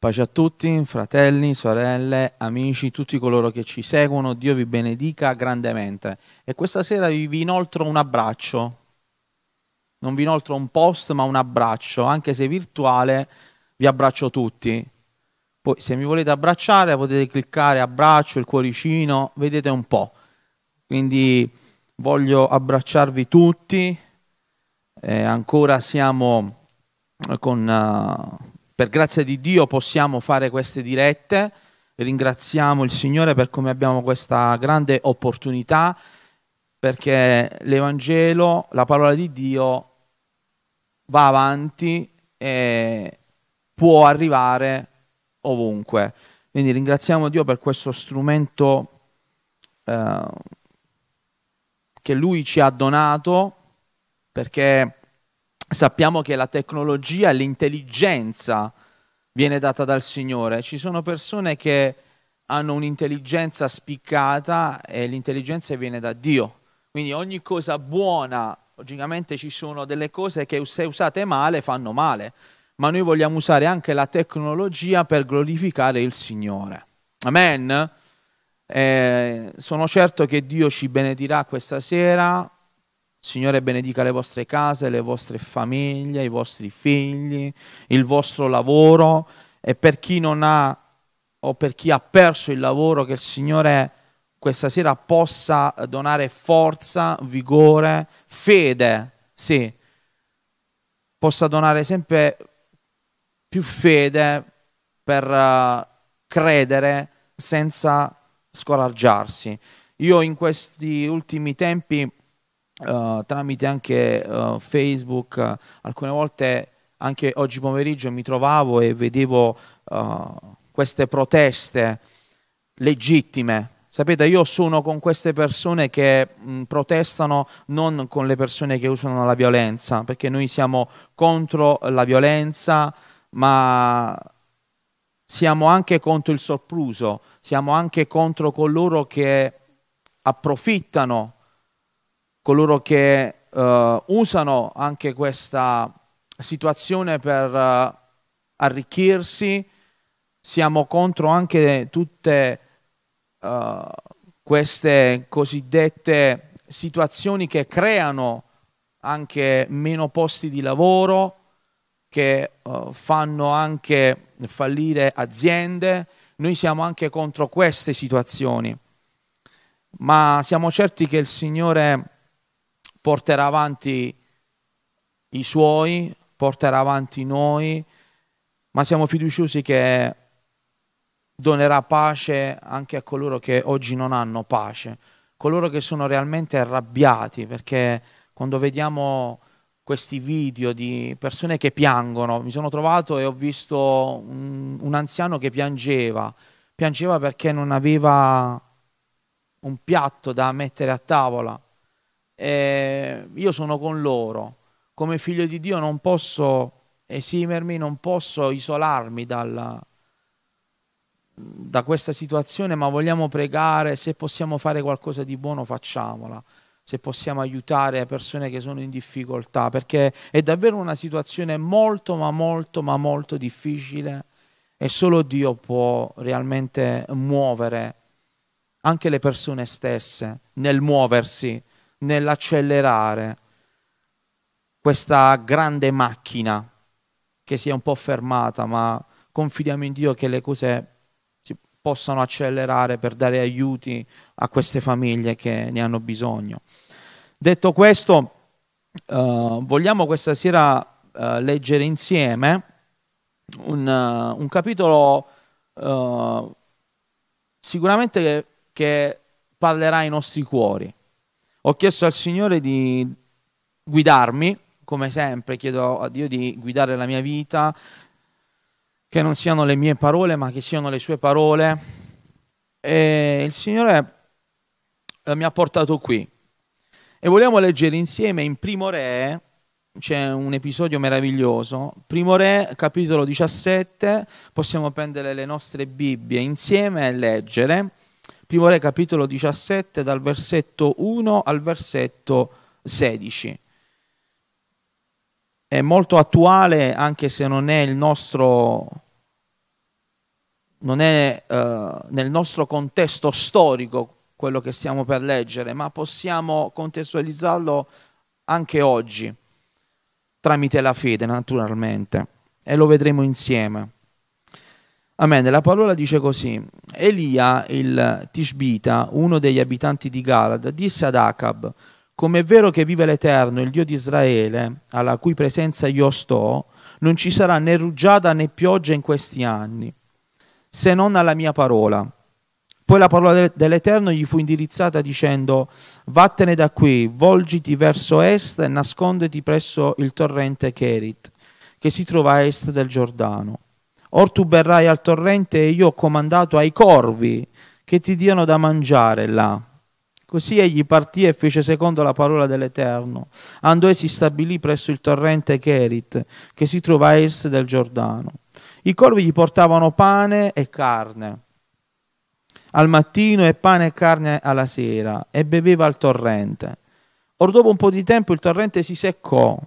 Pace a tutti, fratelli, sorelle, amici, tutti coloro che ci seguono, Dio vi benedica grandemente. E questa sera vi inoltro un abbraccio, non vi inoltro un post ma un abbraccio, anche se virtuale vi abbraccio tutti. Poi se mi volete abbracciare potete cliccare abbraccio, il cuoricino, vedete un po'. Quindi voglio abbracciarvi tutti, ancora siamo con... Per grazia di Dio possiamo fare queste dirette, ringraziamo il Signore per come abbiamo questa grande opportunità, perché l'Evangelo, la parola di Dio va avanti e può arrivare ovunque. Quindi ringraziamo Dio per questo strumento che Lui ci ha donato, perché... Sappiamo che la tecnologia e l'intelligenza viene data dal Signore. Ci sono persone che hanno un'intelligenza spiccata e l'intelligenza viene da Dio. Quindi ogni cosa buona, logicamente ci sono delle cose che se usate male fanno male, ma noi vogliamo usare anche la tecnologia per glorificare il Signore. Amen? Sono certo che Dio ci benedirà questa sera. Signore benedica le vostre case, le vostre famiglie, i vostri figli, il vostro lavoro, e per chi non ha o per chi ha perso il lavoro, che il Signore questa sera possa donare forza, vigore, fede, sì, possa donare sempre più fede per credere senza scoraggiarsi. Io in questi ultimi tempi tramite anche Facebook, alcune volte anche oggi pomeriggio mi trovavo e vedevo queste proteste legittime. Sapete, io sono con queste persone che protestano, non con le persone che usano la violenza, perché noi siamo contro la violenza, ma siamo anche contro il sopruso, siamo anche contro coloro che approfittano, coloro che usano anche questa situazione per arricchirsi. Siamo contro anche tutte queste cosiddette situazioni che creano anche meno posti di lavoro, che fanno anche fallire aziende. Noi siamo anche contro queste situazioni, ma siamo certi che il Signore porterà avanti i Suoi, porterà avanti noi, ma siamo fiduciosi che donerà pace anche a coloro che oggi non hanno pace, coloro che sono realmente arrabbiati, perché quando vediamo questi video di persone che piangono, mi sono trovato e ho visto un anziano che piangeva perché non aveva un piatto da mettere a tavola. E io sono con loro, come figlio di Dio non posso esimermi, non posso isolarmi da questa situazione, ma vogliamo pregare. Se possiamo fare qualcosa di buono, facciamola, se possiamo aiutare persone che sono in difficoltà, perché è davvero una situazione molto ma molto difficile, e solo Dio può realmente muovere anche le persone stesse nel muoversi, nell'accelerare questa grande macchina che si è un po' fermata, ma confidiamo in Dio che le cose si possano accelerare per dare aiuti a queste famiglie che ne hanno bisogno. Detto questo, vogliamo questa sera leggere insieme un capitolo sicuramente che parlerà ai nostri cuori. Ho chiesto al Signore di guidarmi, come sempre chiedo a Dio di guidare la mia vita, che non siano le mie parole ma che siano le sue parole, e il Signore mi ha portato qui. E vogliamo leggere insieme in Primo Re, c'è un episodio meraviglioso, Primo Re capitolo 17, possiamo prendere le nostre Bibbie insieme e leggere. Primo Re capitolo 17 dal versetto 1 al versetto 16. È molto attuale, anche se non è il nostro non è nel nostro contesto storico quello che stiamo per leggere, ma possiamo contestualizzarlo anche oggi, tramite la fede naturalmente, e lo vedremo insieme. Amen. La parola dice così: Elia il Tishbita, uno degli abitanti di Galaad, disse ad Acab: come è vero che vive l'Eterno, il Dio di Israele, alla cui presenza io sto, non ci sarà né rugiada né pioggia in questi anni, se non alla mia parola. Poi la parola dell'Eterno gli fu indirizzata dicendo: vattene da qui, volgiti verso est e nasconditi presso il torrente Cherit, che si trova a est del Giordano. Or tu berrai al torrente e io ho comandato ai corvi che ti diano da mangiare là. Così egli partì e fece secondo la parola dell'Eterno. Andò e si stabilì presso il torrente Cherit, che si trova a est del Giordano. I corvi gli portavano pane e carne al mattino e pane e carne alla sera, e beveva al torrente. Or dopo un po' di tempo il torrente si seccò,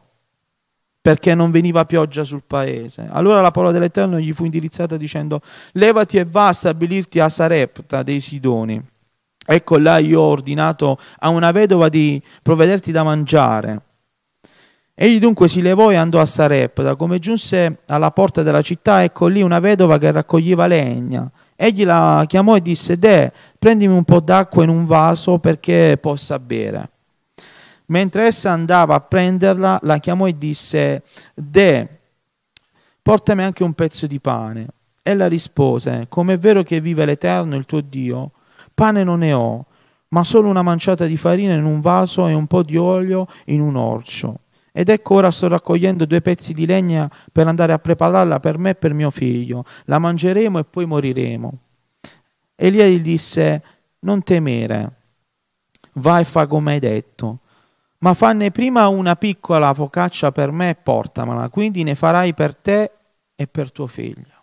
perché non veniva pioggia sul paese. Allora la parola dell'Eterno gli fu indirizzata dicendo: levati e va a stabilirti a Sarepta dei Sidoni. Ecco là io ho ordinato a una vedova di provvederti da mangiare. Egli dunque si levò e andò a Sarepta. Come giunse alla porta della città, ecco lì una vedova che raccoglieva legna. Egli la chiamò e disse: deh, prendimi un po' d'acqua in un vaso perché possa bere. Mentre essa andava a prenderla, la chiamò e disse: deh, portami anche un pezzo di pane. Ella rispose: come è vero che vive l'Eterno, il tuo Dio, pane non ne ho, ma solo una manciata di farina in un vaso e un po' di olio in un orcio. Ed ecco ora sto raccogliendo 2 pezzi di legna per andare a prepararla per me e per mio figlio. La mangeremo e poi moriremo. Elia gli disse: non temere, va e fa come hai detto, ma fanne prima una piccola focaccia per me e portamela, quindi ne farai per te e per tuo figlio.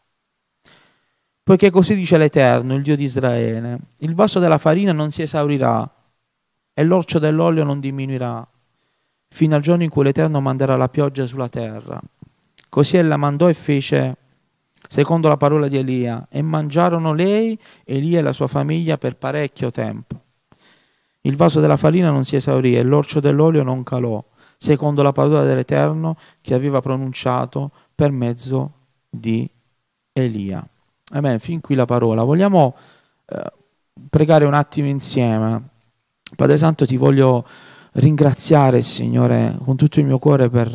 Poiché così dice l'Eterno, il Dio di Israele: il vaso della farina non si esaurirà e l'orcio dell'olio non diminuirà, fino al giorno in cui l'Eterno manderà la pioggia sulla terra. Così ella mandò e fece secondo la parola di Elia, e mangiarono lei, Elia e la sua famiglia per parecchio tempo. Il vaso della farina non si esaurì e l'orcio dell'olio non calò, secondo la parola dell'Eterno che aveva pronunciato per mezzo di Elia. Amen. Fin qui la parola. Vogliamo pregare un attimo insieme. Padre Santo, ti voglio ringraziare, Signore, con tutto il mio cuore per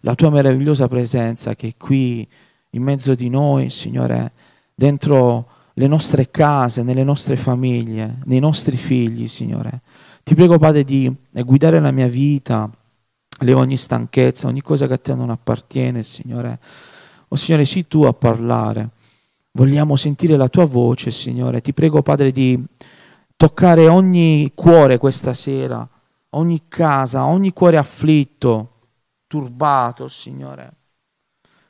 la tua meravigliosa presenza che è qui in mezzo di noi, Signore, dentro le nostre case, nelle nostre famiglie, nei nostri figli, Signore. Ti prego, Padre, di guidare la mia vita, ogni stanchezza, ogni cosa che a te non appartiene, Signore. Oh, Signore, sii tu a parlare. Vogliamo sentire la tua voce, Signore. Ti prego, Padre, di toccare ogni cuore questa sera, ogni casa, ogni cuore afflitto, turbato, Signore,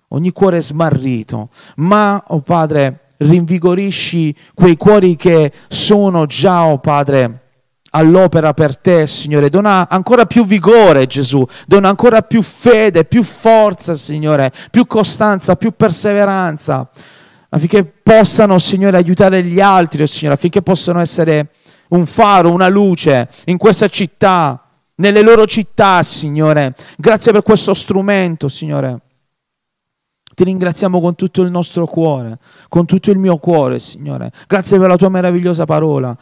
ogni cuore smarrito. Ma, oh Padre, rinvigorisci quei cuori che sono già, oh Padre, all'opera per te, Signore. Dona ancora più vigore, Gesù, dona ancora più fede, più forza, Signore, più costanza, più perseveranza, affinché possano, Signore, aiutare gli altri, oh Signore, affinché possano essere un faro, una luce in questa città, nelle loro città, Signore. Grazie per questo strumento, Signore. Ti ringraziamo con tutto il nostro cuore, con tutto il mio cuore, Signore. Grazie per la tua meravigliosa parola.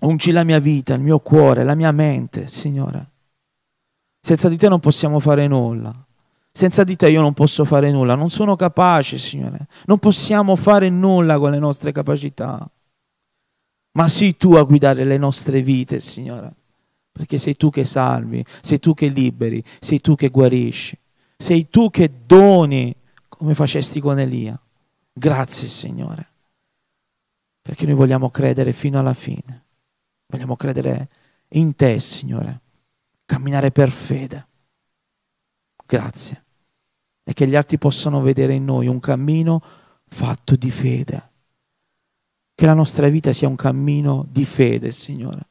Ungi la mia vita, il mio cuore, la mia mente, Signore. Senza di te non possiamo fare nulla. Senza di te io non posso fare nulla. Non sono capace, Signore. Non possiamo fare nulla con le nostre capacità. Ma sii tu a guidare le nostre vite, Signore. Perché sei tu che salvi, sei tu che liberi, sei tu che guarisci, sei tu che doni, come facesti con Elia. Grazie, Signore, perché noi vogliamo credere fino alla fine. Vogliamo credere in te, Signore, camminare per fede. Grazie. E che gli altri possano vedere in noi un cammino fatto di fede. Che la nostra vita sia un cammino di fede, Signore,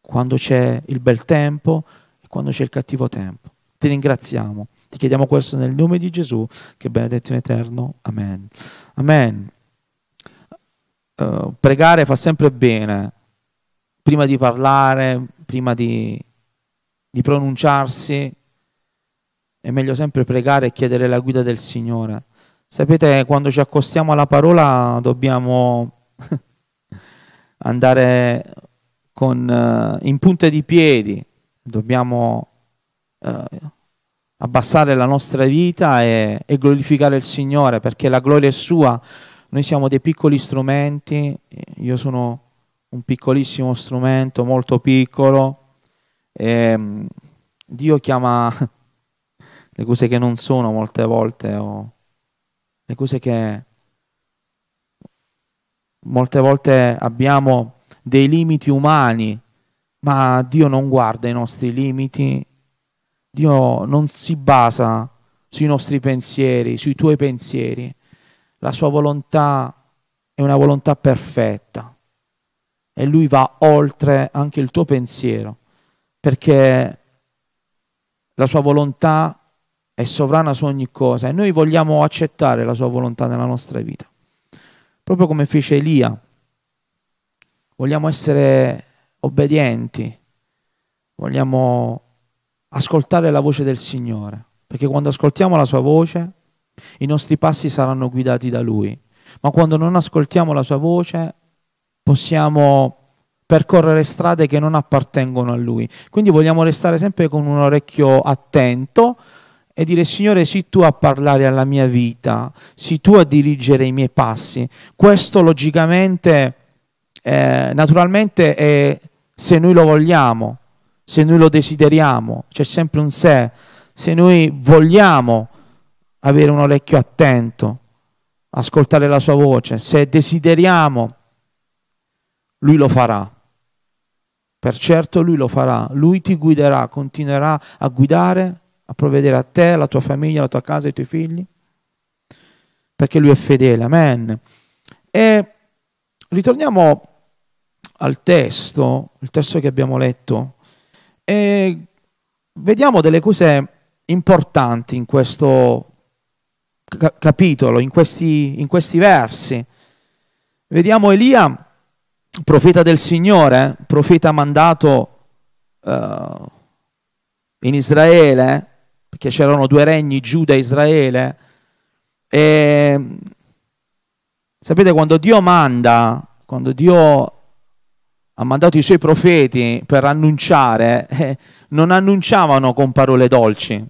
quando c'è il bel tempo e quando c'è il cattivo tempo. Ti ringraziamo. Ti chiediamo questo nel nome di Gesù, che è benedetto in eterno. Amen. Amen. pregare fa sempre bene, prima di parlare, prima di pronunciarsi, è meglio sempre pregare e chiedere la guida del Signore. Sapete, quando ci accostiamo alla parola dobbiamo andare in punta di piedi, dobbiamo abbassare la nostra vita e glorificare il Signore, perché la gloria è sua. Noi siamo dei piccoli strumenti, io sono un piccolissimo strumento, molto piccolo, e Dio chiama le cose che non sono molte volte, o le cose che molte volte abbiamo dei limiti umani, ma Dio non guarda i nostri limiti, Dio non si basa sui nostri pensieri, sui tuoi pensieri. La sua volontà è una volontà perfetta e Lui va oltre anche il tuo pensiero, perché la sua volontà è sovrana su ogni cosa e noi vogliamo accettare la sua volontà nella nostra vita. Proprio come fece Elia, vogliamo essere obbedienti, vogliamo ascoltare la voce del Signore, perché quando ascoltiamo la sua voce i nostri passi saranno guidati da Lui, ma quando non ascoltiamo la sua voce possiamo percorrere strade che non appartengono a Lui. Quindi vogliamo restare sempre con un orecchio attento e dire: Signore, sii tu a parlare alla mia vita, sii tu a dirigere i miei passi. Questo logicamente, naturalmente, è se noi lo vogliamo, se noi lo desideriamo, c'è sempre un se, se noi vogliamo avere un orecchio attento, ascoltare la sua voce, se desideriamo, Lui lo farà. Per certo Lui lo farà, Lui ti guiderà, continuerà a guidare, a provvedere a te, la tua famiglia, la tua casa, i tuoi figli, perché Lui è fedele, amen. E ritorniamo al testo, il testo che abbiamo letto, e vediamo delle cose importanti in questo capitolo, in questi versi. Vediamo Elia, profeta del Signore, profeta mandato in Israele, perché c'erano due regni, Giuda e Israele, e sapete, quando Dio manda, quando Dio ha mandato i suoi profeti per annunciare, non annunciavano con parole dolci,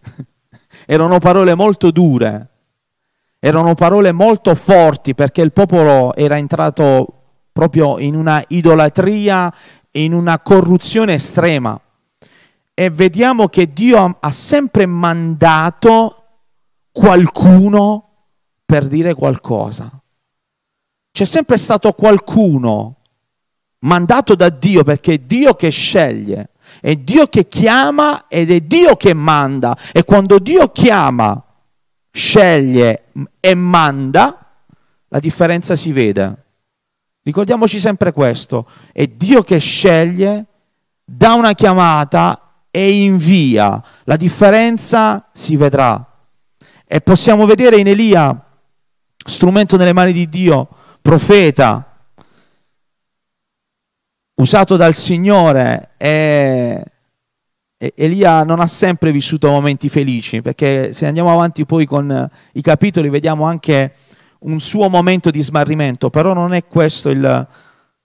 erano parole molto dure, erano parole molto forti, perché il popolo era entrato proprio in una idolatria, in una corruzione estrema. E vediamo che Dio ha sempre mandato qualcuno per dire qualcosa. C'è sempre stato qualcuno mandato da Dio, perché è Dio che sceglie, è Dio che chiama ed è Dio che manda. E quando Dio chiama, sceglie e manda, la differenza si vede. Ricordiamoci sempre questo: è Dio che sceglie, dà una chiamata e invia. La differenza si vedrà. E possiamo vedere in Elia, strumento nelle mani di Dio, profeta, usato dal Signore. Elia non ha sempre vissuto momenti felici, perché se andiamo avanti poi con i capitoli vediamo anche un suo momento di smarrimento, però non è questo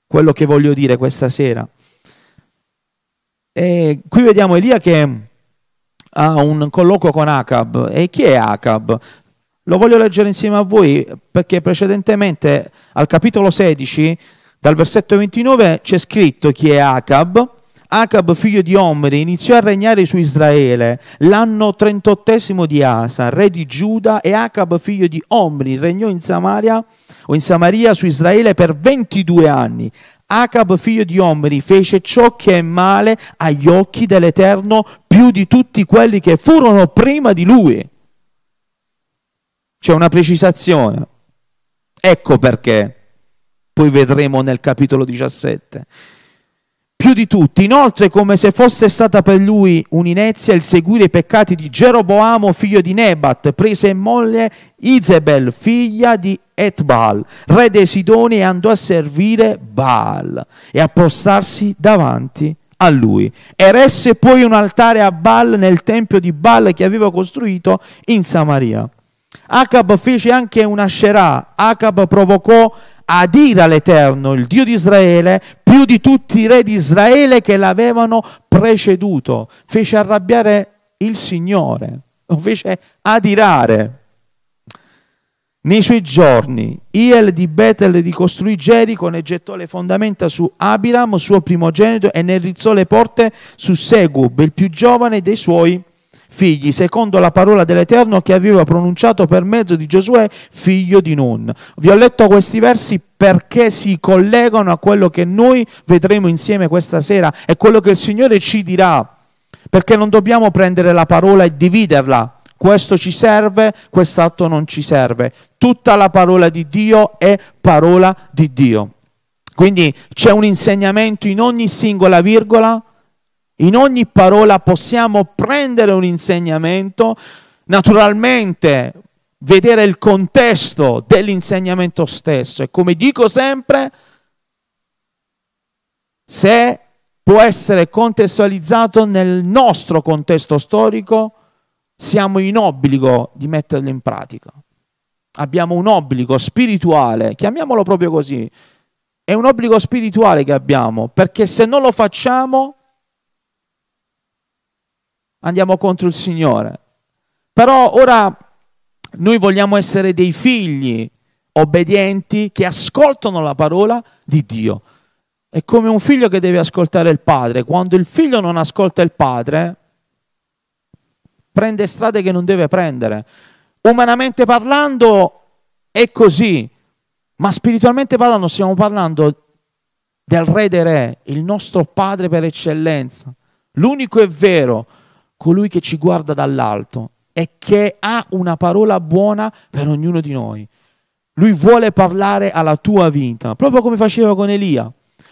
quello che voglio dire questa sera. E qui vediamo Elia che ha un colloquio con Acab. E chi è Acab? Lo voglio leggere insieme a voi, perché precedentemente al capitolo 16 dal versetto 29 c'è scritto chi è Acab. Acab, figlio di Omri, iniziò a regnare su Israele l'anno 38° di Asa, re di Giuda, e Acab, figlio di Omri, regnò in Samaria su Israele per 22 anni. Acab, figlio di Omri, fece ciò che è male agli occhi dell'Eterno più di tutti quelli che furono prima di lui. C'è una precisazione. Ecco perché. Poi vedremo nel capitolo 17. più di tutti. Inoltre, come se fosse stata per lui un'inezia il seguire i peccati di Geroboamo, figlio di Nebat, prese in moglie Izebel, figlia di Etbaal, re dei Sidoni, e andò a servire Baal e a prostrarsi davanti a lui. Eresse poi un altare a Baal nel tempio di Baal che aveva costruito in Samaria. Acab fece anche una scerà. Acab provocò ad ira l'Eterno, il Dio di Israele, più di tutti i re di Israele che l'avevano preceduto. Fece arrabbiare il Signore, lo fece adirare. Nei suoi giorni, Iel di Betel ricostruì Gerico, ne gettò le fondamenta su Abiram, suo primogenito, e ne rizzò le porte su Segub, il più giovane dei suoi figli, secondo la parola dell'Eterno che aveva pronunciato per mezzo di Giosuè, figlio di Nun. Vi ho letto questi versi perché si collegano a quello che noi vedremo insieme questa sera e quello che il Signore ci dirà, perché non dobbiamo prendere la parola e dividerla. Questo ci serve, quest'altro non ci serve. Tutta la parola di Dio è parola di Dio. Quindi c'è un insegnamento in ogni singola virgola. In ogni parola possiamo prendere un insegnamento, naturalmente vedere il contesto dell'insegnamento stesso. E come dico sempre, se può essere contestualizzato nel nostro contesto storico, siamo in obbligo di metterlo in pratica. Abbiamo un obbligo spirituale, chiamiamolo proprio così. È un obbligo spirituale che abbiamo, perché se non lo facciamo andiamo contro il Signore. Però ora noi vogliamo essere dei figli obbedienti che ascoltano la parola di Dio. È come un figlio che deve ascoltare il padre. Quando il figlio non ascolta il padre, prende strade che non deve prendere. Umanamente parlando è così, ma spiritualmente parlando stiamo parlando del Re dei Re, il nostro Padre per eccellenza, l'unico e vero, colui che ci guarda dall'alto e che ha una parola buona per ognuno di noi. Lui vuole parlare alla tua vita, proprio come faceva con Elia.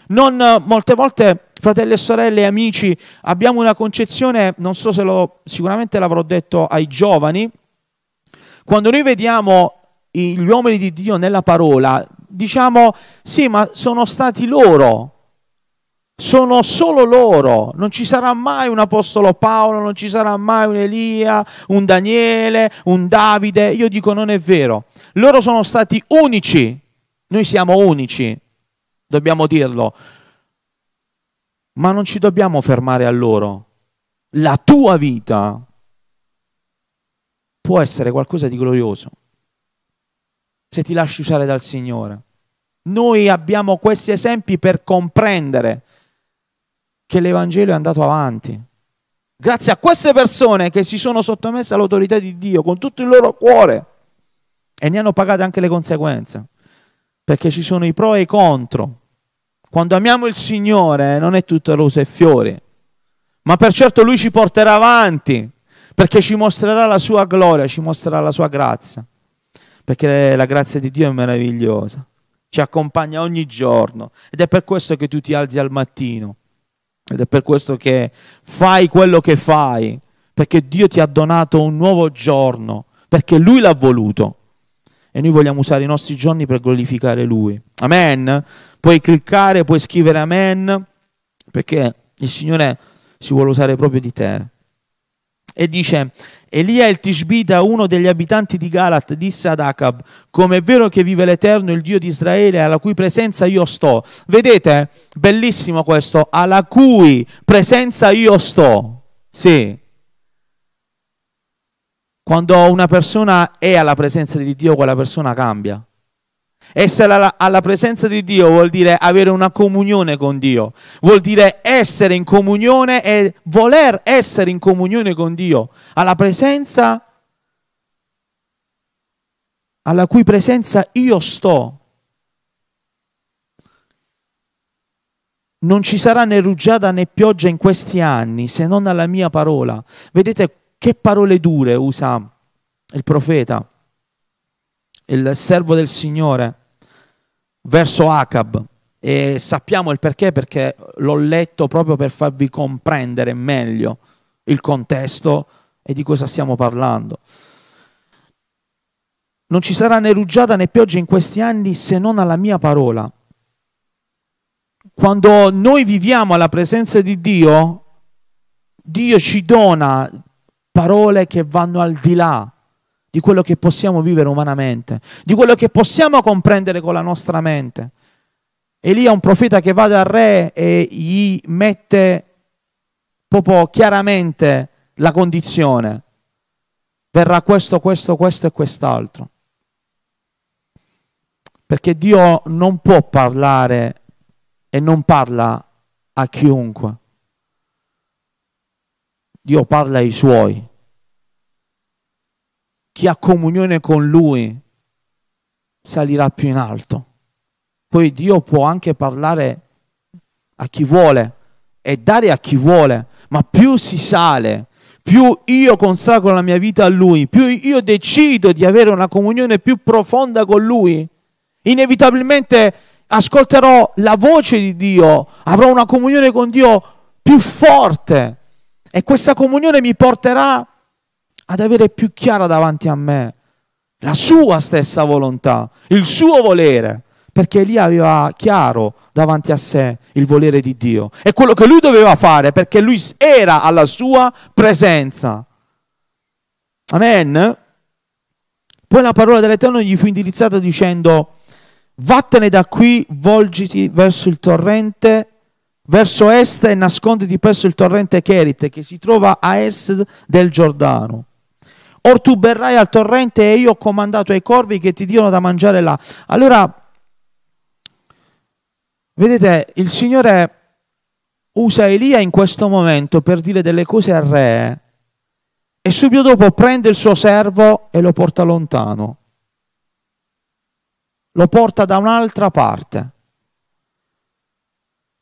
Non molte volte, fratelli e sorelle e amici, abbiamo una concezione, non so se sicuramente l'avrò detto ai giovani, quando noi vediamo gli uomini di Dio nella parola, diciamo, sì, ma sono stati loro, sono solo loro, non ci sarà mai un apostolo Paolo, non ci sarà mai un Elia, un Daniele, un Davide. Io dico, non è vero, loro sono stati unici, noi siamo unici, dobbiamo dirlo. Ma non ci dobbiamo fermare a loro. La tua vita può essere qualcosa di glorioso se ti lasci usare dal Signore. Noi abbiamo questi esempi per comprendere che l'Evangelo è andato avanti. Grazie a queste persone che si sono sottomesse all'autorità di Dio con tutto il loro cuore e ne hanno pagate anche le conseguenze, perché ci sono i pro e i contro. Quando amiamo il Signore non è tutto rose e fiori, ma per certo Lui ci porterà avanti, perché ci mostrerà la sua gloria, ci mostrerà la sua grazia, perché la grazia di Dio è meravigliosa, ci accompagna ogni giorno, ed è per questo che tu ti alzi al mattino, ed è per questo che fai quello che fai, perché Dio ti ha donato un nuovo giorno, perché Lui l'ha voluto. E noi vogliamo usare i nostri giorni per glorificare Lui. Amen. Puoi cliccare, puoi scrivere amen, perché il Signore si vuole usare proprio di te. E dice: Elia il Tishbita, uno degli abitanti di Galaad, disse ad Acab: come è vero che vive l'Eterno, il Dio di Israele, alla cui presenza io sto. Vedete? Bellissimo questo, alla cui presenza io sto. Sì. Quando una persona è alla presenza di Dio, quella persona cambia. Essere alla presenza di Dio vuol dire avere una comunione con Dio, vuol dire essere in comunione e voler essere in comunione con Dio, alla presenza, alla cui presenza io sto. Non ci sarà né rugiada né pioggia in questi anni, se non alla mia parola. Vedete che parole dure usa il profeta, il servo del Signore, verso Acab. e sappiamo il perché, perché l'ho letto proprio per farvi comprendere meglio il contesto e di cosa stiamo parlando. Non ci sarà né rugiada né pioggia in questi anni se non alla mia parola. Quando noi viviamo alla presenza di Dio, Dio ci dona parole che vanno al di là di quello che possiamo vivere umanamente, di quello che possiamo comprendere con la nostra mente. Elia è un profeta che va dal re e gli mette proprio chiaramente la condizione: verrà questo, questo, questo e quest'altro. Perché Dio non può parlare e non parla a chiunque. Dio parla ai suoi. Chi ha comunione con Lui salirà più in alto. Poi Dio può anche parlare a chi vuole e dare a chi vuole, ma più si sale, più io consacro la mia vita a Lui, più io decido di avere una comunione più profonda con Lui, inevitabilmente ascolterò la voce di Dio, avrò una comunione con Dio più forte e questa comunione mi porterà ad avere più chiara davanti a me la sua stessa volontà, il suo volere, perché Elia aveva chiaro davanti a sé il volere di Dio e quello che lui doveva fare, perché lui era alla sua presenza. Amen. Poi la parola dell'Eterno gli fu indirizzata dicendo: vattene da qui, volgiti verso il torrente, verso est, e nasconditi presso il torrente Cherit, che si trova a est del Giordano. Or tu berrai al torrente, e io ho comandato ai corvi che ti diano da mangiare là. Allora, vedete, il Signore usa Elia in questo momento per dire delle cose al re, e subito dopo prende il suo servo e lo porta lontano. Lo porta da un'altra parte.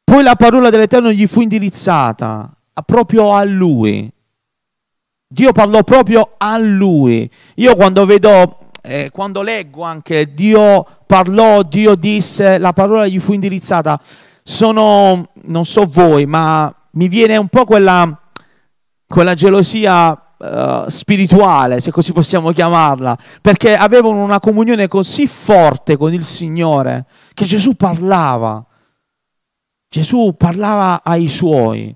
Poi la parola dell'Eterno gli fu indirizzata proprio a lui. Dio parlò proprio a lui. Io quando vedo, quando leggo anche Dio parlò, Dio disse, la parola gli fu indirizzata, sono, non so voi, ma mi viene un po' quella gelosia spirituale, se così possiamo chiamarla, perché avevano una comunione così forte con il Signore che Gesù parlava ai suoi.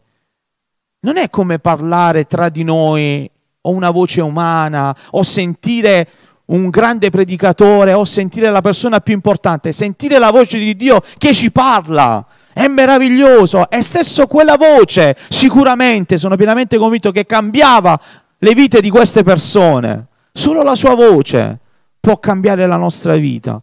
Non è come parlare tra di noi o una voce umana o sentire un grande predicatore o sentire la persona più importante, sentire la voce di Dio che ci parla. È meraviglioso, e stesso quella voce sicuramente, sono pienamente convinto che cambiava le vite di queste persone. Solo la sua voce può cambiare la nostra vita,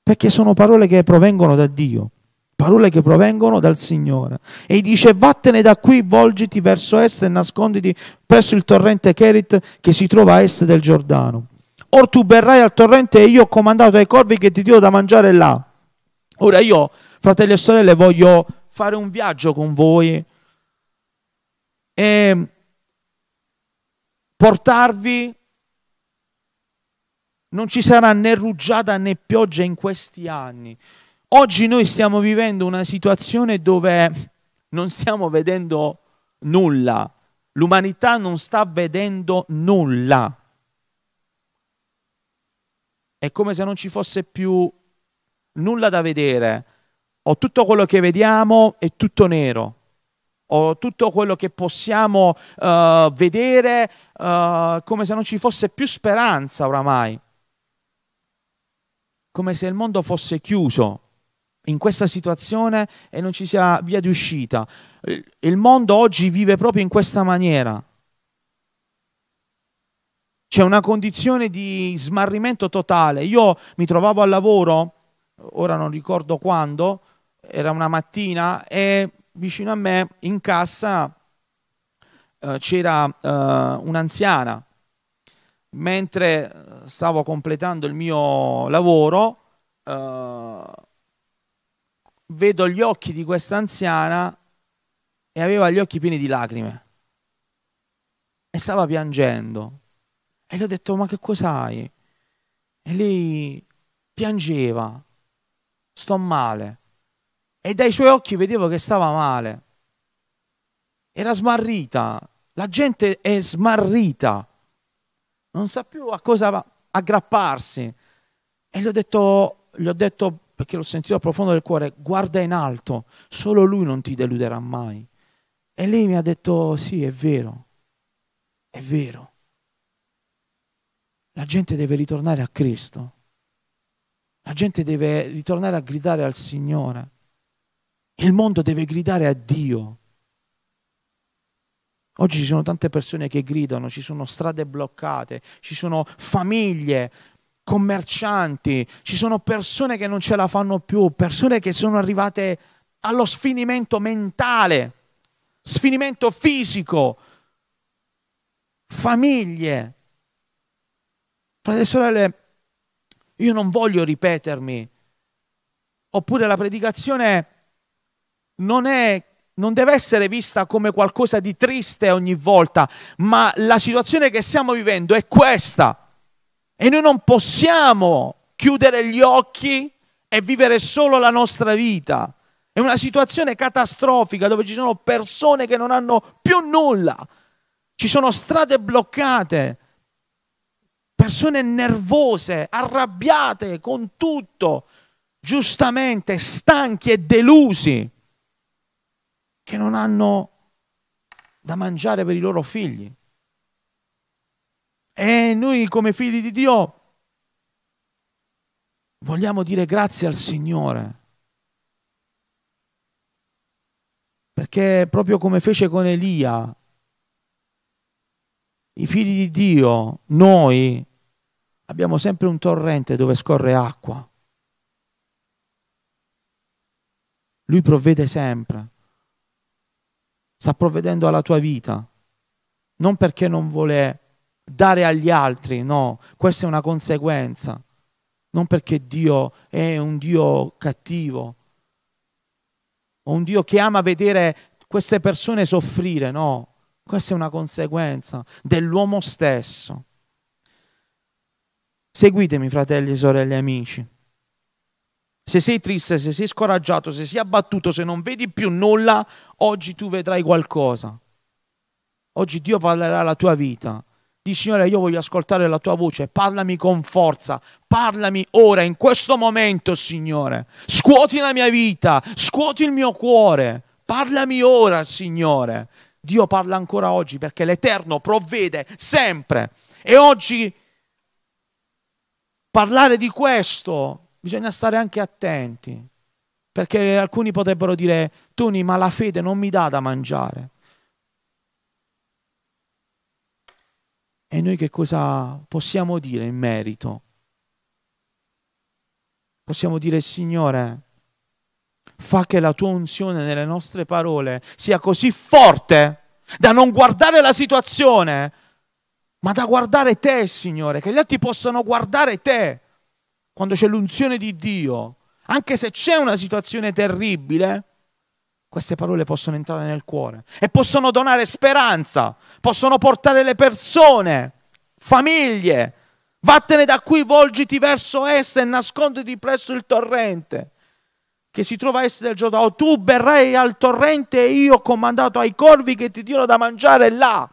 perché sono parole che provengono da Dio, parole che provengono dal Signore. E dice: vattene da qui, volgiti verso est e nasconditi presso il torrente Cherit, che si trova a est del Giordano. Or tu berrai al torrente, e io ho comandato ai corvi che ti diano da mangiare là. Ora io, fratelli e sorelle, voglio fare un viaggio con voi e portarvi. Non ci sarà né rugiada né pioggia in questi anni. Oggi noi stiamo vivendo una situazione dove non stiamo vedendo nulla. L'umanità non sta vedendo nulla. È come se non ci fosse più nulla da vedere. O tutto quello che vediamo è tutto nero, o tutto quello che possiamo vedere, come se non ci fosse più speranza oramai, come se il mondo fosse chiuso in questa situazione e non ci sia via di uscita. Il mondo oggi vive proprio in questa maniera. C'è una condizione di smarrimento totale. Io mi trovavo al lavoro, ora non ricordo quando, era una mattina, e vicino a me in cassa c'era un'anziana. Mentre stavo completando il mio lavoro, vedo gli occhi di questa anziana, e aveva gli occhi pieni di lacrime e stava piangendo, e le ho detto: ma che cos'hai? E lei piangeva: sto male. e dai suoi occhi vedevo che stava male. Era smarrita, la gente è smarrita, non sa più a cosa aggrapparsi. E gli ho detto, perché l'ho sentito al profondo del cuore, guarda in alto, solo lui non ti deluderà mai. E lei mi ha detto, sì, è vero, è vero. La gente deve ritornare a Cristo. La gente deve ritornare a gridare al Signore. Il mondo deve gridare a Dio. Oggi ci sono tante persone che gridano, ci sono strade bloccate, ci sono famiglie, commercianti, ci sono persone che non ce la fanno più, persone che sono arrivate allo sfinimento mentale, sfinimento fisico, famiglie. Fratelli e sorelle, io non voglio ripetermi, oppure la predicazione non deve essere vista come qualcosa di triste ogni volta, ma la situazione che stiamo vivendo è questa e noi non possiamo chiudere gli occhi e vivere solo la nostra vita. È una situazione catastrofica dove ci sono persone che non hanno più nulla, ci sono strade bloccate, persone nervose, arrabbiate con tutto, giustamente stanchi e delusi, che non hanno da mangiare per i loro figli. E noi come figli di Dio vogliamo dire grazie al Signore, perché proprio come fece con Elia, i figli di Dio, noi abbiamo sempre un torrente dove scorre acqua. Lui provvede sempre. Sta provvedendo alla tua vita. Non perché non vuole dare agli altri, no. Questa è una conseguenza. Non perché Dio è un Dio cattivo. O un Dio che ama vedere queste persone soffrire, no. Questa è una conseguenza dell'uomo stesso. Seguitemi, fratelli, sorelle, amici. Se sei triste, se sei scoraggiato, se sei abbattuto, se non vedi più nulla, oggi tu vedrai qualcosa. Oggi Dio parlerà alla tua vita. Dì, Signore, io voglio ascoltare la tua voce, parlami con forza, parlami ora, in questo momento, Signore. Scuoti la mia vita, scuoti il mio cuore, parlami ora, Signore. Dio parla ancora oggi perché l'Eterno provvede sempre. E oggi parlare di questo bisogna stare anche attenti, perché alcuni potrebbero dire, Tony, ma la fede non mi dà da mangiare. E noi che cosa possiamo dire in merito? Possiamo dire, Signore, fa che la tua unzione nelle nostre parole sia così forte da non guardare la situazione, ma da guardare te, Signore, che gli altri possano guardare te. Quando c'è l'unzione di Dio, anche se c'è una situazione terribile, queste parole possono entrare nel cuore e possono donare speranza, possono portare le persone, famiglie. Vattene da qui, volgiti verso essa e nasconditi presso il torrente che si trova a est del Giordano. Tu berrai al torrente e io ho comandato ai corvi che ti diano da mangiare là.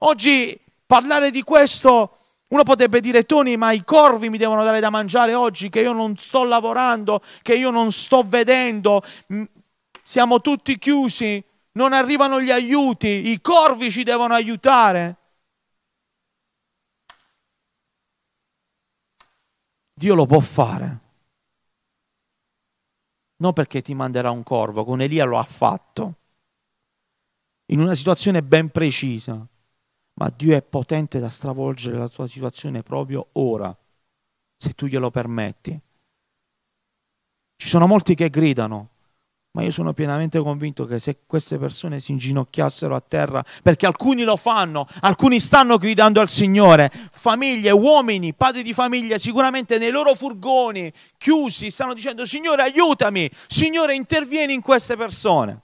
Oggi parlare di questo, uno potrebbe dire, Tony, ma i corvi mi devono dare da mangiare oggi, che io non sto lavorando, che io non sto vedendo, siamo tutti chiusi, non arrivano gli aiuti, i corvi ci devono aiutare. Dio lo può fare. Non perché ti manderà un corvo, con Elia lo ha fatto, in una situazione ben precisa, ma Dio è potente da stravolgere la tua situazione proprio ora, se tu glielo permetti. Ci sono molti che gridano, ma io sono pienamente convinto che se queste persone si inginocchiassero a terra, perché alcuni lo fanno, alcuni stanno gridando al Signore, famiglie, uomini, padri di famiglia, sicuramente nei loro furgoni chiusi stanno dicendo, Signore, aiutami, Signore, intervieni in queste persone.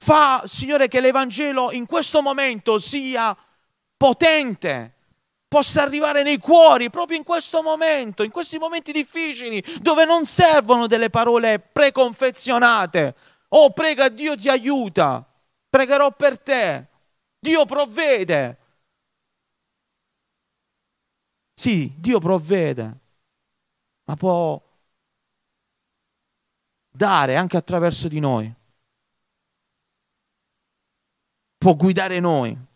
Fa, Signore, che l'Evangelo in questo momento sia potente possa arrivare nei cuori proprio in questo momento, in questi momenti difficili, dove non servono delle parole preconfezionate. Oh, prega, Dio ti aiuta, pregherò per te, Dio provvede. Sì, Dio provvede, ma può dare anche attraverso di noi, può guidare noi.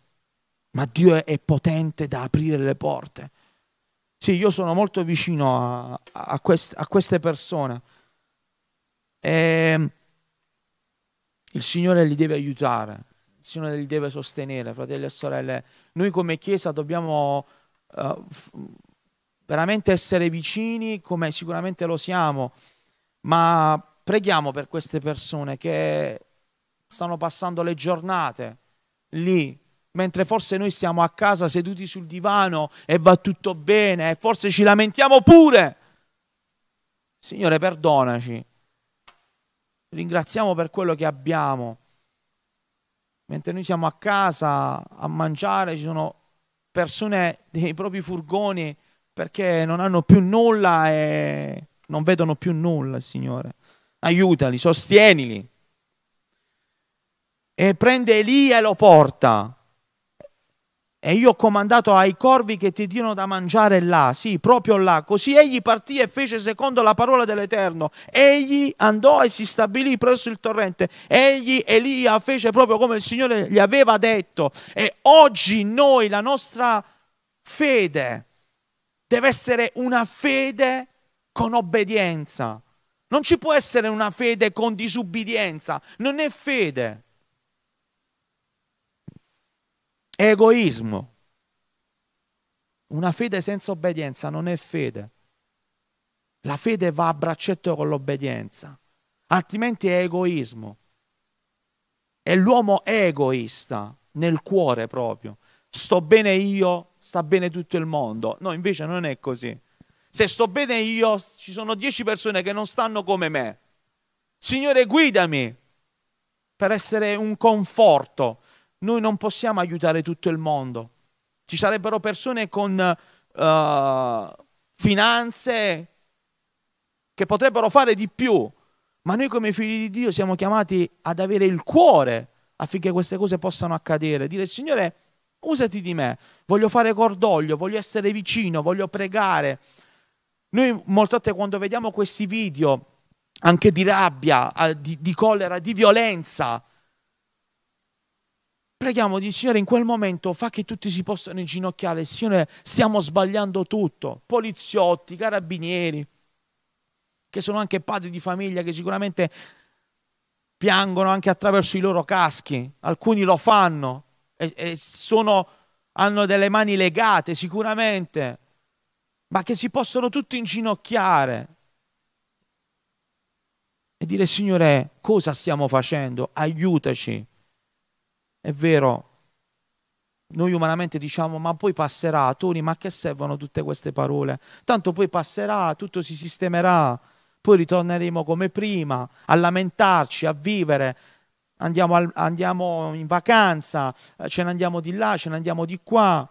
Ma Dio è potente da aprire le porte. Sì, io sono molto vicino a queste persone. E il Signore li deve aiutare, il Signore li deve sostenere, fratelli e sorelle. Noi come Chiesa dobbiamo veramente essere vicini, come sicuramente lo siamo, ma preghiamo per queste persone che stanno passando le giornate lì, mentre forse noi stiamo a casa seduti sul divano e va tutto bene e forse ci lamentiamo pure. Signore, perdonaci, ringraziamo per quello che abbiamo. Mentre noi siamo a casa a mangiare, ci sono persone dei propri furgoni perché non hanno più nulla e non vedono più nulla. Signore, aiutali, sostienili. E prende Elia e lo porta. E io ho comandato ai corvi che ti diano da mangiare là, sì, proprio là. Così egli partì e fece secondo la parola dell'Eterno. Egli andò e si stabilì presso il torrente. Egli, Elia, fece proprio come il Signore gli aveva detto. E oggi noi, la nostra fede, deve essere una fede con obbedienza. Non ci può essere una fede con disubbidienza. Non è fede. Egoismo. Una fede senza obbedienza non è fede. La fede va a braccetto con l'obbedienza, altrimenti è egoismo. E l'uomo è egoista nel cuore proprio. Sto bene io, sta bene tutto il mondo. No, invece non è così. Se sto bene io, ci sono 10 persone che non stanno come me. Signore, guidami per essere un conforto. Noi non possiamo aiutare tutto il mondo. Ci sarebbero persone con finanze che potrebbero fare di più, ma noi come figli di Dio siamo chiamati ad avere il cuore affinché queste cose possano accadere. Dire: Signore, usati di me, voglio fare cordoglio, voglio essere vicino, voglio pregare. Noi molte volte quando vediamo questi video, anche di rabbia, di collera, di violenza, preghiamo di Signore in quel momento fa che tutti si possano inginocchiare. Signore, stiamo sbagliando tutto. Poliziotti, carabinieri, che sono anche padri di famiglia, che sicuramente piangono anche attraverso i loro caschi. Alcuni lo fanno e hanno delle mani legate sicuramente, ma che si possono tutti inginocchiare e dire: Signore, cosa stiamo facendo? Aiutaci. È vero, noi umanamente diciamo: ma poi passerà. Toni, ma che servono tutte queste parole? Tanto poi passerà, tutto si sistemerà, poi ritorneremo come prima a lamentarci, a vivere, andiamo in vacanza, ce ne andiamo di là, ce ne andiamo di qua,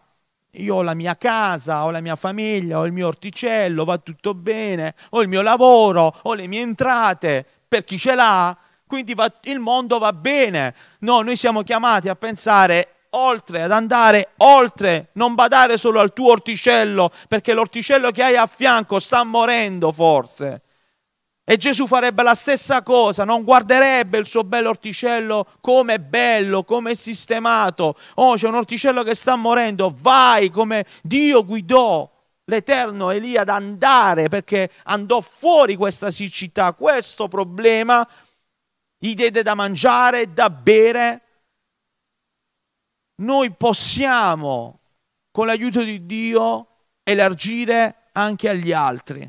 io ho la mia casa, ho la mia famiglia, ho il mio orticello, va tutto bene, ho il mio lavoro, ho le mie entrate, per chi ce l'ha. Quindi il mondo va bene. No, noi siamo chiamati a pensare oltre, ad andare oltre, non badare solo al tuo orticello, perché l'orticello che hai a fianco sta morendo forse. E Gesù farebbe la stessa cosa, non guarderebbe il suo bello orticello come è bello, come è sistemato. Oh, c'è un orticello che sta morendo, vai come Dio guidò l'Eterno Elia ad andare, perché andò fuori questa siccità, questo problema. Gli diede da mangiare, da bere. Noi possiamo, con l'aiuto di Dio, elargire anche agli altri.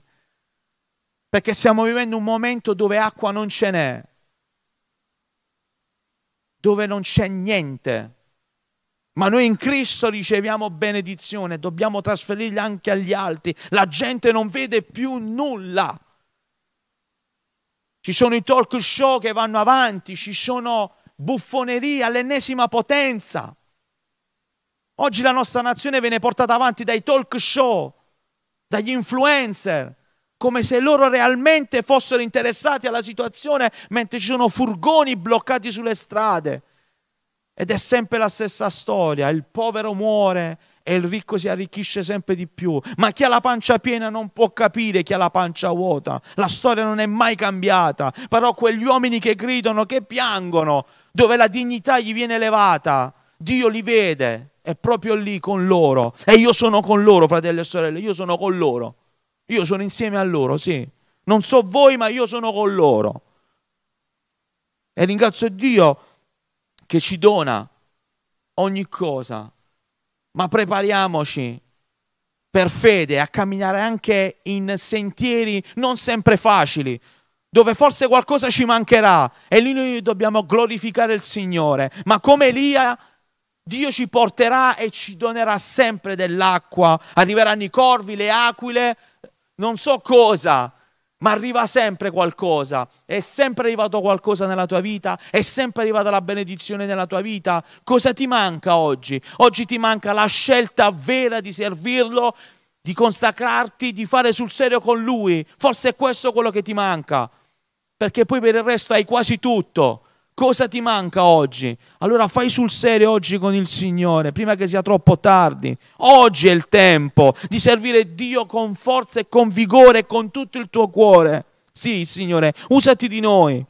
Perché stiamo vivendo un momento dove acqua non ce n'è, dove non c'è niente. Ma noi in Cristo riceviamo benedizione, dobbiamo trasferirla anche agli altri. La gente non vede più nulla. Ci sono i talk show che vanno avanti, ci sono buffonerie all'ennesima potenza. Oggi la nostra nazione viene portata avanti dai talk show, dagli influencer, come se loro realmente fossero interessati alla situazione, mentre ci sono furgoni bloccati sulle strade. Ed è sempre la stessa storia, il povero muore e il ricco si arricchisce sempre di più, ma chi ha la pancia piena non può capire chi ha la pancia vuota, la storia non è mai cambiata, però quegli uomini che gridano, che piangono, dove la dignità gli viene elevata, Dio li vede, è proprio lì con loro, e io sono con loro, fratelli e sorelle, io sono con loro, io sono insieme a loro, sì, non so voi ma io sono con loro, e ringrazio Dio che ci dona ogni cosa, ma prepariamoci per fede a camminare anche in sentieri non sempre facili, dove forse qualcosa ci mancherà e lì noi dobbiamo glorificare il Signore, ma come Elia Dio ci porterà e ci donerà sempre dell'acqua, arriveranno i corvi, le aquile, non so cosa, ma arriva sempre qualcosa, è sempre arrivato qualcosa nella tua vita, è sempre arrivata la benedizione nella tua vita. Cosa ti manca oggi? Oggi ti manca la scelta vera di servirlo, di consacrarti, di fare sul serio con Lui. Forse è questo quello che ti manca, perché poi per il resto hai quasi tutto. Cosa ti manca oggi? Allora fai sul serio oggi con il Signore, prima che sia troppo tardi. Oggi è il tempo di servire Dio con forza e con vigore, con tutto il tuo cuore. Sì, Signore, usati di noi.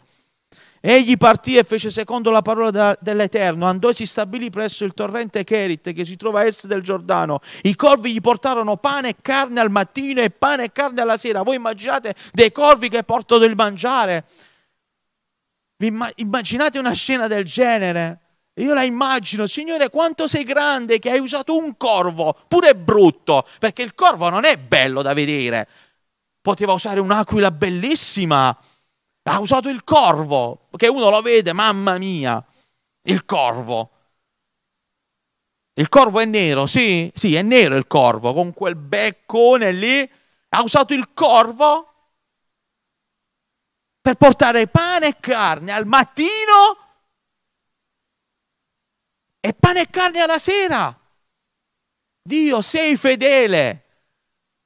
Egli partì e fece secondo la parola dell'Eterno, andò e si stabilì presso il torrente Cherit, che si trova a est del Giordano. I corvi gli portarono pane e carne al mattino e pane e carne alla sera. Voi immaginate dei corvi che portano del mangiare? Immaginate una scena del genere? Io la immagino. Signore, quanto sei grande che hai usato un corvo, pure brutto, perché il corvo non è bello da vedere. Poteva usare un'aquila bellissima, ha usato il corvo, che uno lo vede, mamma mia, il corvo. Il corvo è nero, sì? Sì, è nero il corvo, con quel beccone lì. Ha usato il corvo per portare pane e carne al mattino e pane e carne alla sera. Dio, sei fedele.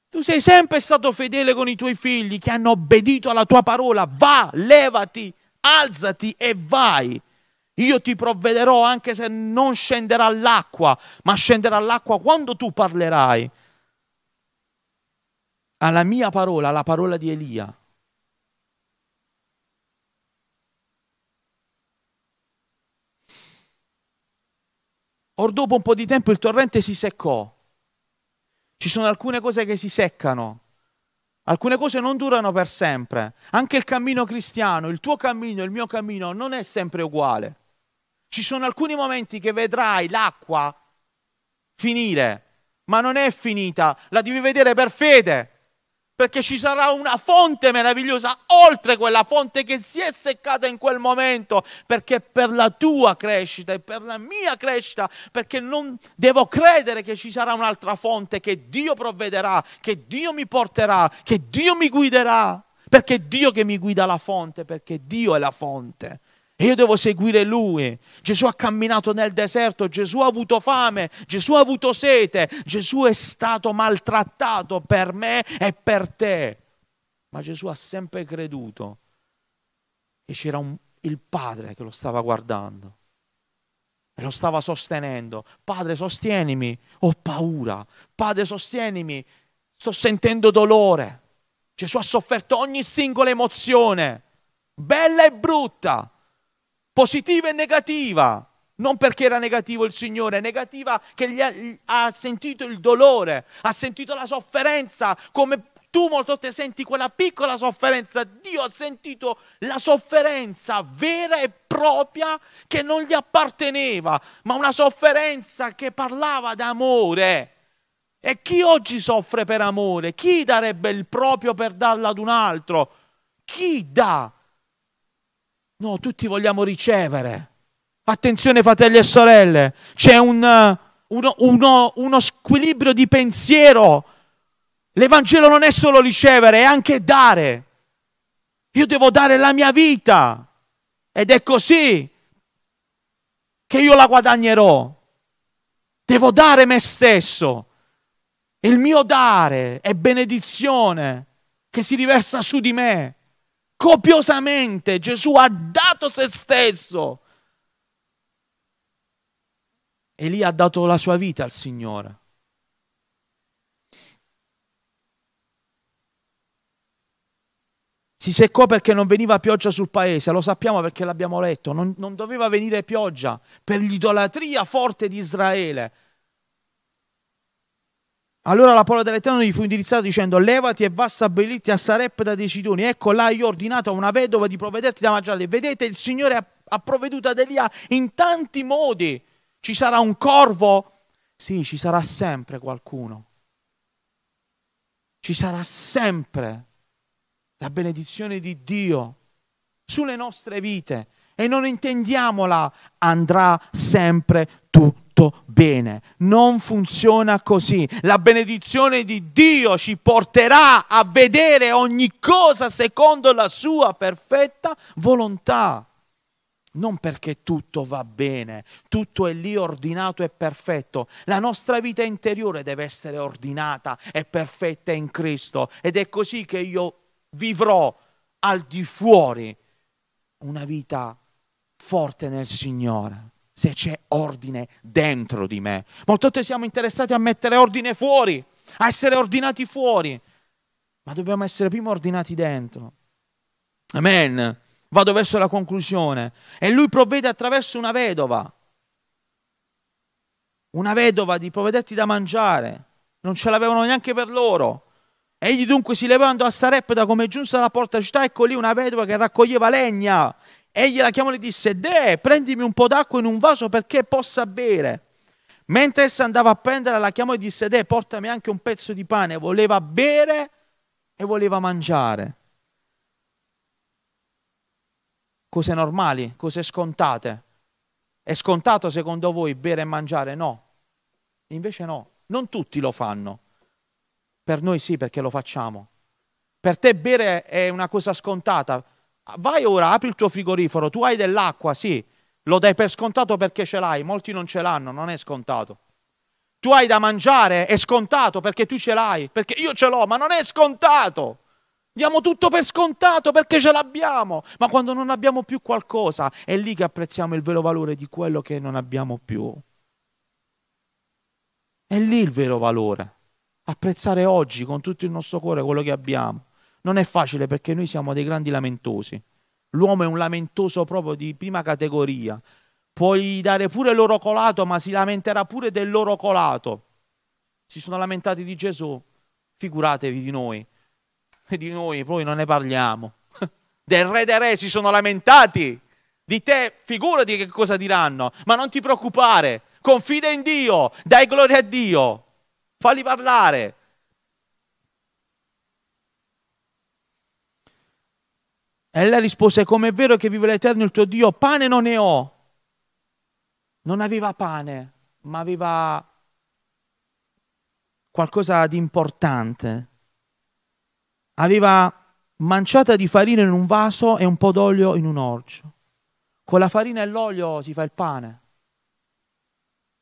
Tu sei sempre stato fedele con i tuoi figli che hanno obbedito alla tua parola. Va, levati, alzati e vai. Io ti provvederò anche se non scenderà l'acqua, ma scenderà l'acqua quando tu parlerai. Alla mia parola, alla parola di Elia. Or dopo un po' di tempo il torrente si seccò. Ci sono alcune cose che si seccano, alcune cose non durano per sempre. Anche il cammino cristiano, il tuo cammino, il mio cammino non è sempre uguale. Ci sono alcuni momenti che vedrai l'acqua finire, ma non è finita, la devi vedere per fede, perché ci sarà una fonte meravigliosa oltre quella fonte che si è seccata in quel momento, perché per la tua crescita e per la mia crescita, perché non devo credere che ci sarà un'altra fonte, che Dio provvederà, che Dio mi porterà, che Dio mi guiderà, perché è Dio che mi guida alla fonte, perché Dio è la fonte. E io devo seguire Lui. Gesù ha camminato nel deserto, Gesù ha avuto fame, Gesù ha avuto sete, Gesù è stato maltrattato per me e per te. Ma Gesù ha sempre creduto che c'era il Padre che lo stava guardando e lo stava sostenendo. Padre, sostienimi, ho paura. Padre, sostienimi, sto sentendo dolore. Gesù ha sofferto ogni singola emozione, bella e brutta, positiva e negativa, non perché era negativo il Signore, negativa che ha sentito il dolore, ha sentito la sofferenza, come tu molte volte senti quella piccola sofferenza. Dio ha sentito la sofferenza vera e propria che non gli apparteneva, ma una sofferenza che parlava d'amore. E chi oggi soffre per amore? Chi darebbe il proprio per darla ad un altro? Chi dà? No, tutti vogliamo ricevere. Attenzione fratelli e sorelle, c'è uno squilibrio di pensiero. L'Evangelo non è solo ricevere, è anche dare. Io devo dare la mia vita ed è così che io la guadagnerò. Devo dare me stesso. Il mio dare è benedizione che si riversa su di me. Copiosamente Gesù ha dato se stesso. Elia ha dato la sua vita al Signore. Si seccò perché non veniva pioggia sul paese, lo sappiamo perché l'abbiamo letto, non doveva venire pioggia per l'idolatria forte di Israele. Allora la parola dell'Eterno gli fu indirizzata dicendo: levati e va a stabilirti a Sarepta dei Sidoni, ecco là io ho ordinato a una vedova di provvederti da mangiare. Vedete, il Signore ha provveduto ad Elia in tanti modi. Ci sarà un corvo? Sì, ci sarà sempre qualcuno. Ci sarà sempre la benedizione di Dio sulle nostre vite, e non intendiamola, andrà sempre tutto bene. Non funziona così. La benedizione di Dio ci porterà a vedere ogni cosa secondo la sua perfetta volontà. Non perché tutto va bene, tutto è lì ordinato e perfetto. La nostra vita interiore deve essere ordinata e perfetta in Cristo, ed è così che io vivrò al di fuori una vita forte nel Signore, se c'è ordine dentro di me. Molto siamo interessati a mettere ordine fuori, a essere ordinati fuori, ma dobbiamo essere prima ordinati dentro. Amen. Vado verso la conclusione. E lui provvede attraverso una vedova di provvederti da mangiare. Non ce l'avevano neanche per loro. Egli dunque si levando a Sarepta, come giunse alla porta città, ecco lì una vedova che raccoglieva legna. Egli la chiamò e le disse: deh, prendimi un po' d'acqua in un vaso perché possa bere. Mentre essa andava a prendere, la chiamò e disse: deh, portami anche un pezzo di pane. Voleva bere e voleva mangiare. Cose normali, cose scontate. È scontato secondo voi bere e mangiare? No. Invece no, non tutti lo fanno. Per noi sì, perché lo facciamo. Per te bere è una cosa scontata. Vai ora, apri il tuo frigorifero, tu hai dell'acqua, sì. Lo dai per scontato perché ce l'hai, molti non ce l'hanno, non è scontato. Tu hai da mangiare, è scontato perché tu ce l'hai, perché io ce l'ho, ma non è scontato. Diamo tutto per scontato perché ce l'abbiamo, ma quando non abbiamo più qualcosa è lì che apprezziamo il vero valore di quello che non abbiamo più. È lì il vero valore. Apprezzare oggi con tutto il nostro cuore quello che abbiamo. Non è facile perché noi siamo dei grandi lamentosi. L'uomo è un lamentoso proprio di prima categoria. Puoi dare pure il loro colato, ma si lamenterà pure del loro colato. Si sono lamentati di Gesù, figuratevi di noi. E di noi poi non ne parliamo. Del re dei re si sono lamentati, di te figurati che cosa diranno. Ma non ti preoccupare, confida in Dio, dai gloria a Dio, falli parlare. Ella rispose: come è vero che vive l'Eterno il tuo Dio, pane non ne ho. Non aveva pane, ma aveva qualcosa di importante. Aveva manciata di farina in un vaso e un po' d'olio in un orcio. Con la farina e l'olio si fa il pane.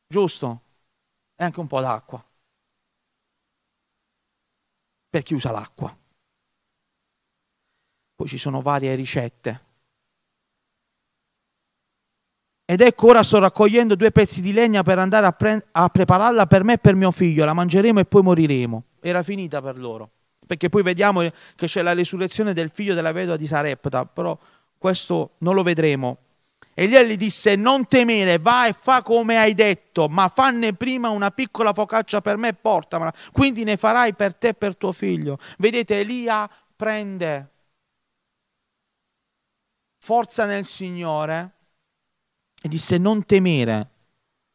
Giusto? E anche un po' d'acqua. Per chi usa l'acqua. Poi ci sono varie ricette. Ed ecco ora sto raccogliendo 2 pezzi di legna per andare a prepararla per me e per mio figlio. La mangeremo e poi moriremo. Era finita per loro. Perché poi vediamo che c'è la resurrezione del figlio della vedova di Sarepta, però questo non lo vedremo. Elia gli disse: non temere, va e fa come hai detto, ma fanne prima una piccola focaccia per me e portamela, quindi ne farai per te e per tuo figlio. Vedete, Elia prende forza nel Signore e disse: non temere,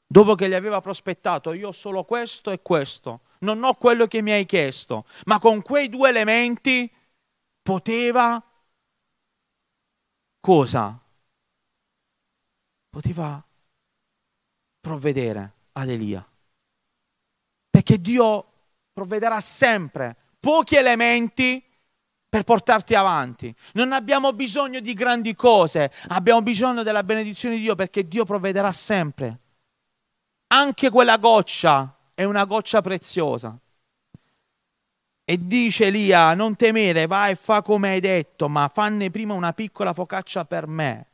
dopo che gli aveva prospettato: io ho solo questo e questo. Non ho quello che mi hai chiesto, ma con quei 2 elementi poteva cosa? Poteva provvedere ad Elia, perché Dio provvederà sempre, pochi elementi per portarti avanti. Non abbiamo bisogno di grandi cose, abbiamo bisogno della benedizione di Dio, perché Dio provvederà sempre. anche quella goccia è una goccia preziosa. E dice Elia: non temere, vai e fa come hai detto, ma fanne prima una piccola focaccia per me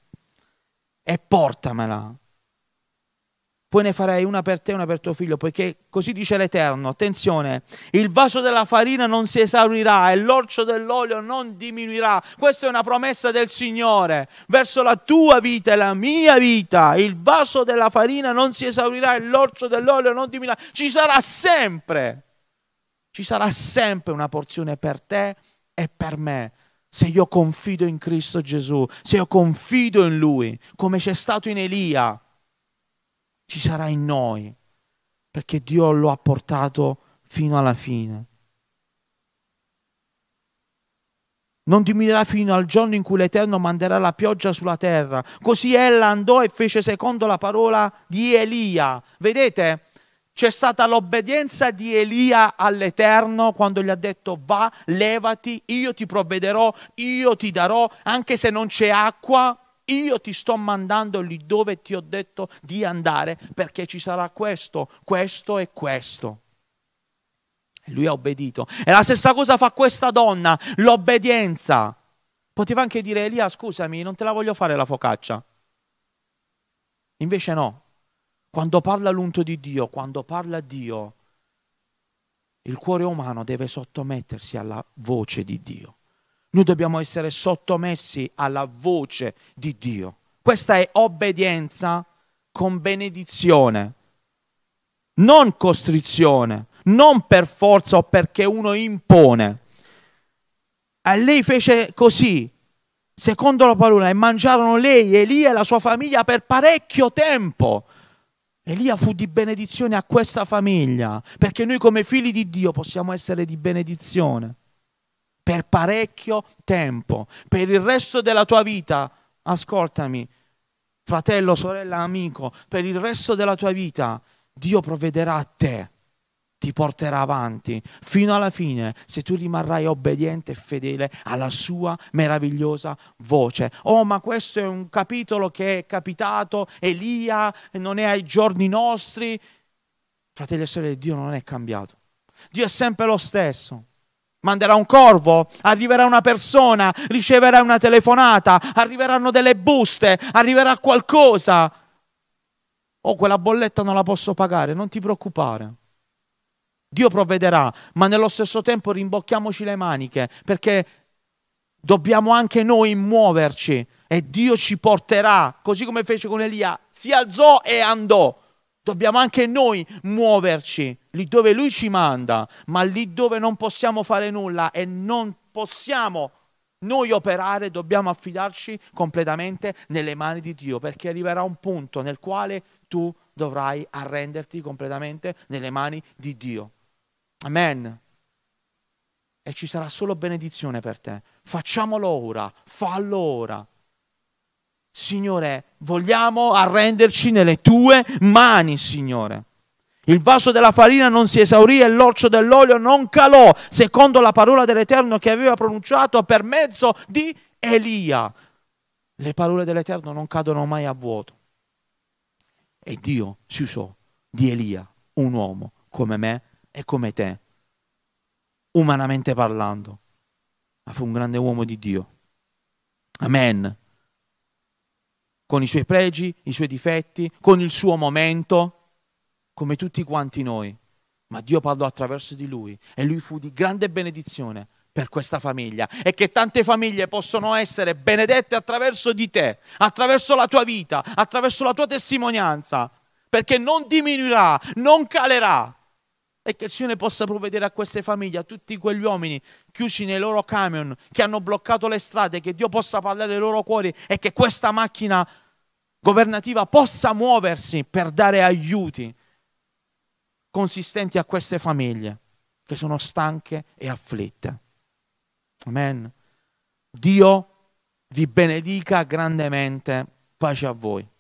e portamela. Poi ne farei una per te e una per tuo figlio, poiché così dice l'Eterno. Attenzione, il vaso della farina non si esaurirà e l'orcio dell'olio non diminuirà. Questa è una promessa del Signore verso la tua vita e la mia vita. Il vaso della farina non si esaurirà e l'orcio dell'olio non diminuirà. Ci sarà sempre una porzione per te e per me, se io confido in Cristo Gesù, se io confido in Lui, come c'è stato in Elia. Ci sarà in noi, perché Dio lo ha portato fino alla fine. Non diminuirà fino al giorno in cui l'Eterno manderà la pioggia sulla terra. Così ella andò e fece secondo la parola di Elia. Vedete, c'è stata l'obbedienza di Elia all'Eterno quando gli ha detto: va, levati, io ti provvederò, io ti darò, anche se non c'è acqua. Io ti sto mandando lì dove ti ho detto di andare, perché ci sarà questo, questo e questo. E lui ha obbedito. E la stessa cosa fa questa donna, l'obbedienza. Poteva anche dire: Elia, scusami, non te la voglio fare la focaccia. Invece no. Quando parla l'unto di Dio, quando parla Dio, il cuore umano deve sottomettersi alla voce di Dio. Noi dobbiamo essere sottomessi alla voce di Dio. Questa è obbedienza con benedizione, non costrizione, non per forza o perché uno impone. E lei fece così, secondo la parola, e mangiarono lei, Elia e la sua famiglia per parecchio tempo. Elia fu di benedizione a questa famiglia, perché noi come figli di Dio possiamo essere di benedizione. Per parecchio tempo, per il resto della tua vita, ascoltami, fratello, sorella, amico, per il resto della tua vita Dio provvederà a te, ti porterà avanti fino alla fine, se tu rimarrai obbediente e fedele alla sua meravigliosa voce. Oh, ma questo è un capitolo che è capitato, Elia, non è ai giorni nostri. Fratelli e sorelle, Dio non è cambiato, Dio è sempre lo stesso. Manderà un corvo, arriverà una persona, riceverà una telefonata, arriveranno delle buste, arriverà qualcosa. Oh, quella bolletta non la posso pagare, non ti preoccupare. Dio provvederà, ma nello stesso tempo rimbocchiamoci le maniche, perché dobbiamo anche noi muoverci e Dio ci porterà, così come fece con Elia, si alzò e andò. Dobbiamo anche noi muoverci lì dove Lui ci manda, ma lì dove non possiamo fare nulla e non possiamo noi operare, dobbiamo affidarci completamente nelle mani di Dio, perché arriverà un punto nel quale tu dovrai arrenderti completamente nelle mani di Dio. Amen. E ci sarà solo benedizione per te. Facciamolo ora, fallo ora. Signore, vogliamo arrenderci nelle tue mani, Signore. Il vaso della farina non si esaurì e l'orcio dell'olio non calò, secondo la parola dell'Eterno che aveva pronunciato per mezzo di Elia. Le parole dell'Eterno non cadono mai a vuoto. E Dio si usò di Elia, un uomo come me e come te, umanamente parlando. Ma fu un grande uomo di Dio. Amen. Con i suoi pregi, i suoi difetti, con il suo momento, come tutti quanti noi. Ma Dio parlò attraverso di lui e lui fu di grande benedizione per questa famiglia. E che tante famiglie possono essere benedette attraverso di te, attraverso la tua vita, attraverso la tua testimonianza, perché non diminuirà, non calerà. E che il Signore possa provvedere a queste famiglie, a tutti quegli uomini chiusi nei loro camion, che hanno bloccato le strade, che Dio possa parlare ai loro cuori e che questa macchina governativa possa muoversi per dare aiuti consistenti a queste famiglie che sono stanche e afflitte. Amen. Dio vi benedica grandemente. Pace a voi.